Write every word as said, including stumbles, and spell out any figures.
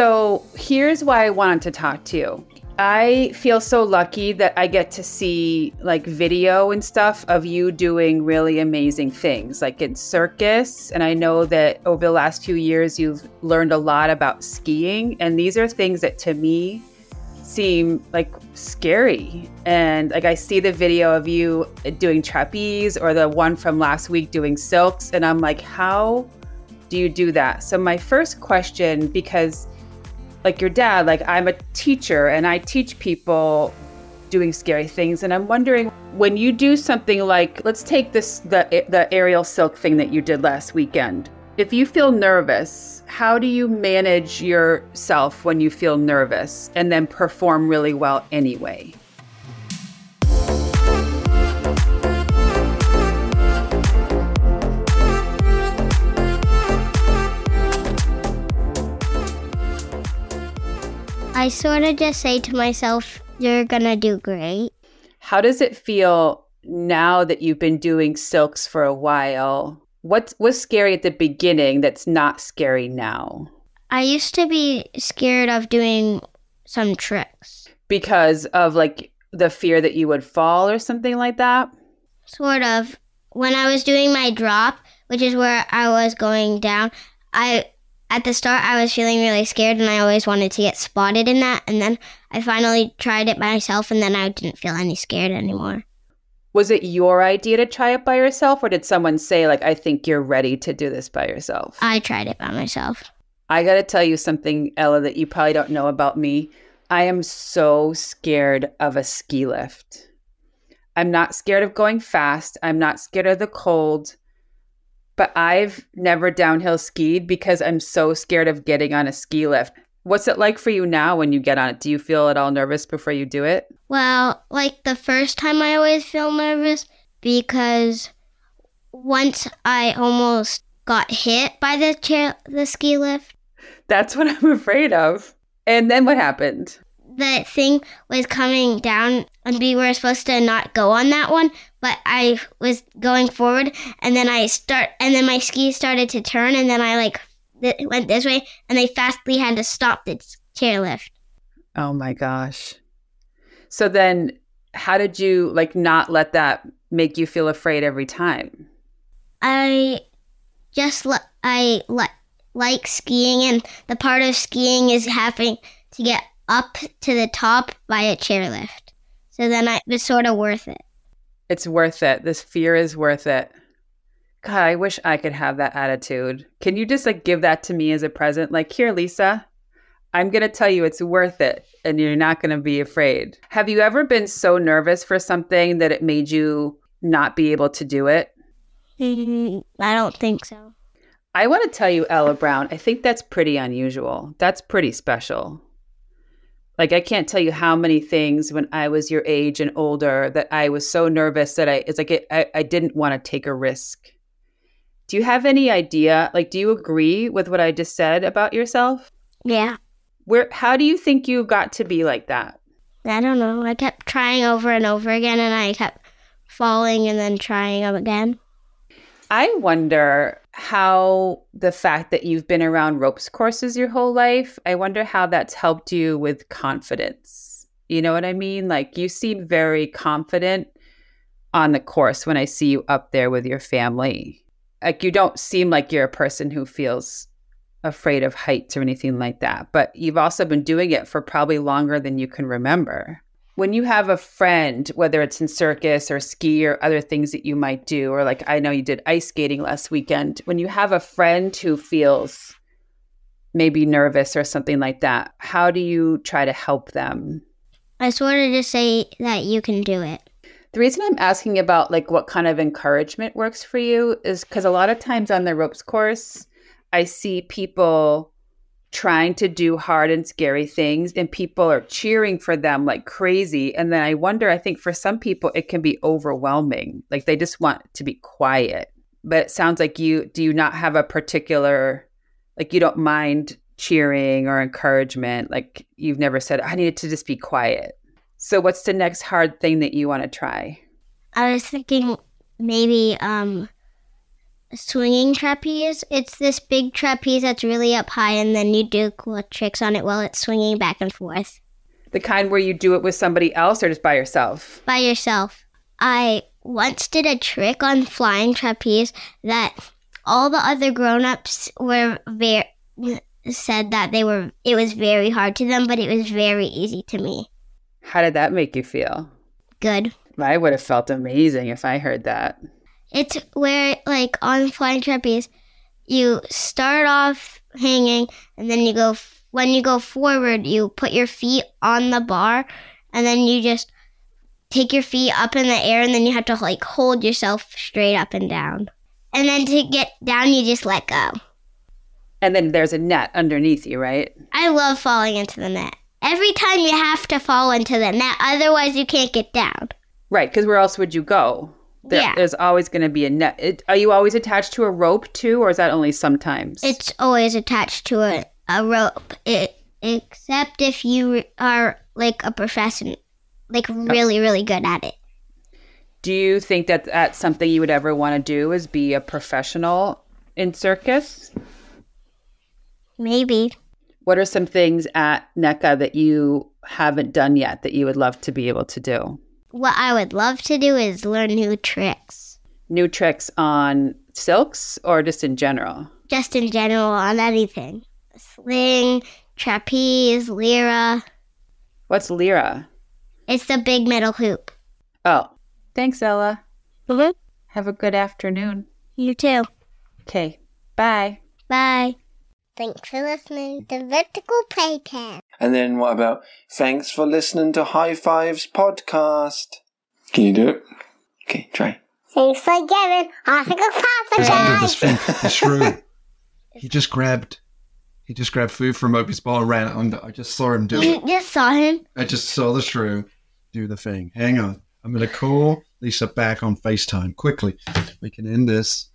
So here's why I wanted to talk to you. I feel so lucky that I get to see like video and stuff of you doing really amazing things like in circus. And I know that over the last few years, you've learned a lot about skiing. And these are things that to me seem like scary. And like I see the video of you doing trapeze or the one from last week doing silks. And I'm like, how do you do that? So my first question, because like your dad, like I'm a teacher and I teach people doing scary things. And I'm wondering when you do something like, let's take this, the, the aerial silk thing that you did last weekend. If you feel nervous, how do you manage yourself when you feel nervous and then perform really well anyway? I sort of just say to myself, you're gonna do great. How does it feel now that you've been doing silks for a while? What was scary at the beginning that's not scary now? I used to be scared of doing some tricks. Because of like the fear that you would fall or something like that? Sort of. When I was doing my drop, which is where I was going down, I... At the start, I was feeling really scared, and I always wanted to get spotted in that. And then I finally tried it myself, and then I didn't feel any scared anymore. Was it your idea to try it by yourself, or did someone say, like, I think you're ready to do this by yourself? I tried it by myself. I got to tell you something, Ella, that you probably don't know about me. I am so scared of a ski lift. I'm not scared of going fast. I'm not scared of the cold. But I've never downhill skied because I'm so scared of getting on a ski lift. What's it like for you now when you get on it? Do you feel at all nervous before you do it? Well, like the first time I always feel nervous because once I almost got hit by the chair, the ski lift. That's what I'm afraid of. And then what happened? The thing was coming down and we were supposed to not go on that one, but I was going forward and then I start and then my skis started to turn and then I like th- went this way and I fastly had to stop the chairlift. Oh my gosh. So then how did you like not let that make you feel afraid every time? I just li- I li- like skiing, and the part of skiing is having to get up to the top by a chairlift. So then I, it was sort of worth it. It's worth it. This fear is worth it. God, I wish I could have that attitude. Can you just like give that to me as a present? Like, here, Lisa, I'm going to tell you it's worth it and you're not going to be afraid. Have you ever been so nervous for something that it made you not be able to do it? I don't think so. I want to tell you, Ella Brown, I think that's pretty unusual. That's pretty special. Like, I can't tell you how many things when I was your age and older that I was so nervous that I, it's like, it, I, I didn't want to take a risk. Do you have any idea? Like, do you agree with what I just said about yourself? Yeah. Where, how do you think you got to be like that? I don't know. I kept trying over and over again and I kept falling and then trying again. I wonder how the fact that you've been around ropes courses your whole life, I wonder how that's helped you with confidence. You know what I mean? Like, you seem very confident on the course when I see you up there with your family. Like, you don't seem like you're a person who feels afraid of heights or anything like that. But you've also been doing it for probably longer than you can remember. When you have a friend, whether it's in circus or ski or other things that you might do, or like I know you did ice skating last weekend, when you have a friend who feels maybe nervous or something like that, how do you try to help them? I sort of just say that you can do it. The reason I'm asking about like what kind of encouragement works for you is because a lot of times on the ropes course, I see people trying to do hard and scary things and people are cheering for them like crazy. And then I wonder, I think for some people it can be overwhelming. Like they just want to be quiet. But it sounds like you, do you not have a particular, like you don't mind cheering or encouragement? Like you've never said, I needed to just be quiet. So what's the next hard thing that you want to try? I was thinking maybe um, swinging trapeze. It's this big trapeze that's really up high, and then you do cool tricks on it while it's swinging back and forth. The kind where you do it with somebody else or just by yourself? By yourself. I once did a trick on flying trapeze that all the other grown-ups were very said that they were it was very hard to them, but it was very easy to me. How did that make you feel? Good. I would have felt amazing if I heard that. It's where, like, on flying trapeze, you start off hanging, and then you go, f- when you go forward, you put your feet on the bar, and then you just take your feet up in the air, and then you have to, like, hold yourself straight up and down. And then to get down, you just let go. And then there's a net underneath you, right? I love falling into the net. Every time you have to fall into the net, otherwise you can't get down. Right, because where else would you go? There, yeah. There's always going to be a net. It, are you always attached to a rope, too, or is that only sometimes? It's always attached to a, a rope, it, except if you are, like, a professional, like, really, really good at it. Do you think that that's something you would ever want to do, is be a professional in circus? Maybe. What are some things at NECA that you haven't done yet that you would love to be able to do? What I would love to do is learn new tricks. New tricks on silks or just in general? Just in general, on anything. Sling, trapeze, lira. What's lira? It's the big metal hoop. Oh. Thanks, Ella. Mm-hmm. Have a good afternoon. You too. Okay. Bye. Bye. Thanks for listening to Vertical Playtime. And then what about, thanks for listening to High Fives Podcast. Can you do it? Okay, try. Thanks for giving Vertical Podcast. It's true. He just grabbed, he just grabbed food from Opie's bowl and ran under. I just saw him do you it. You just saw him? I just saw the shrew do the thing. Hang on. I'm going to call Lisa back on FaceTime quickly. We can end this.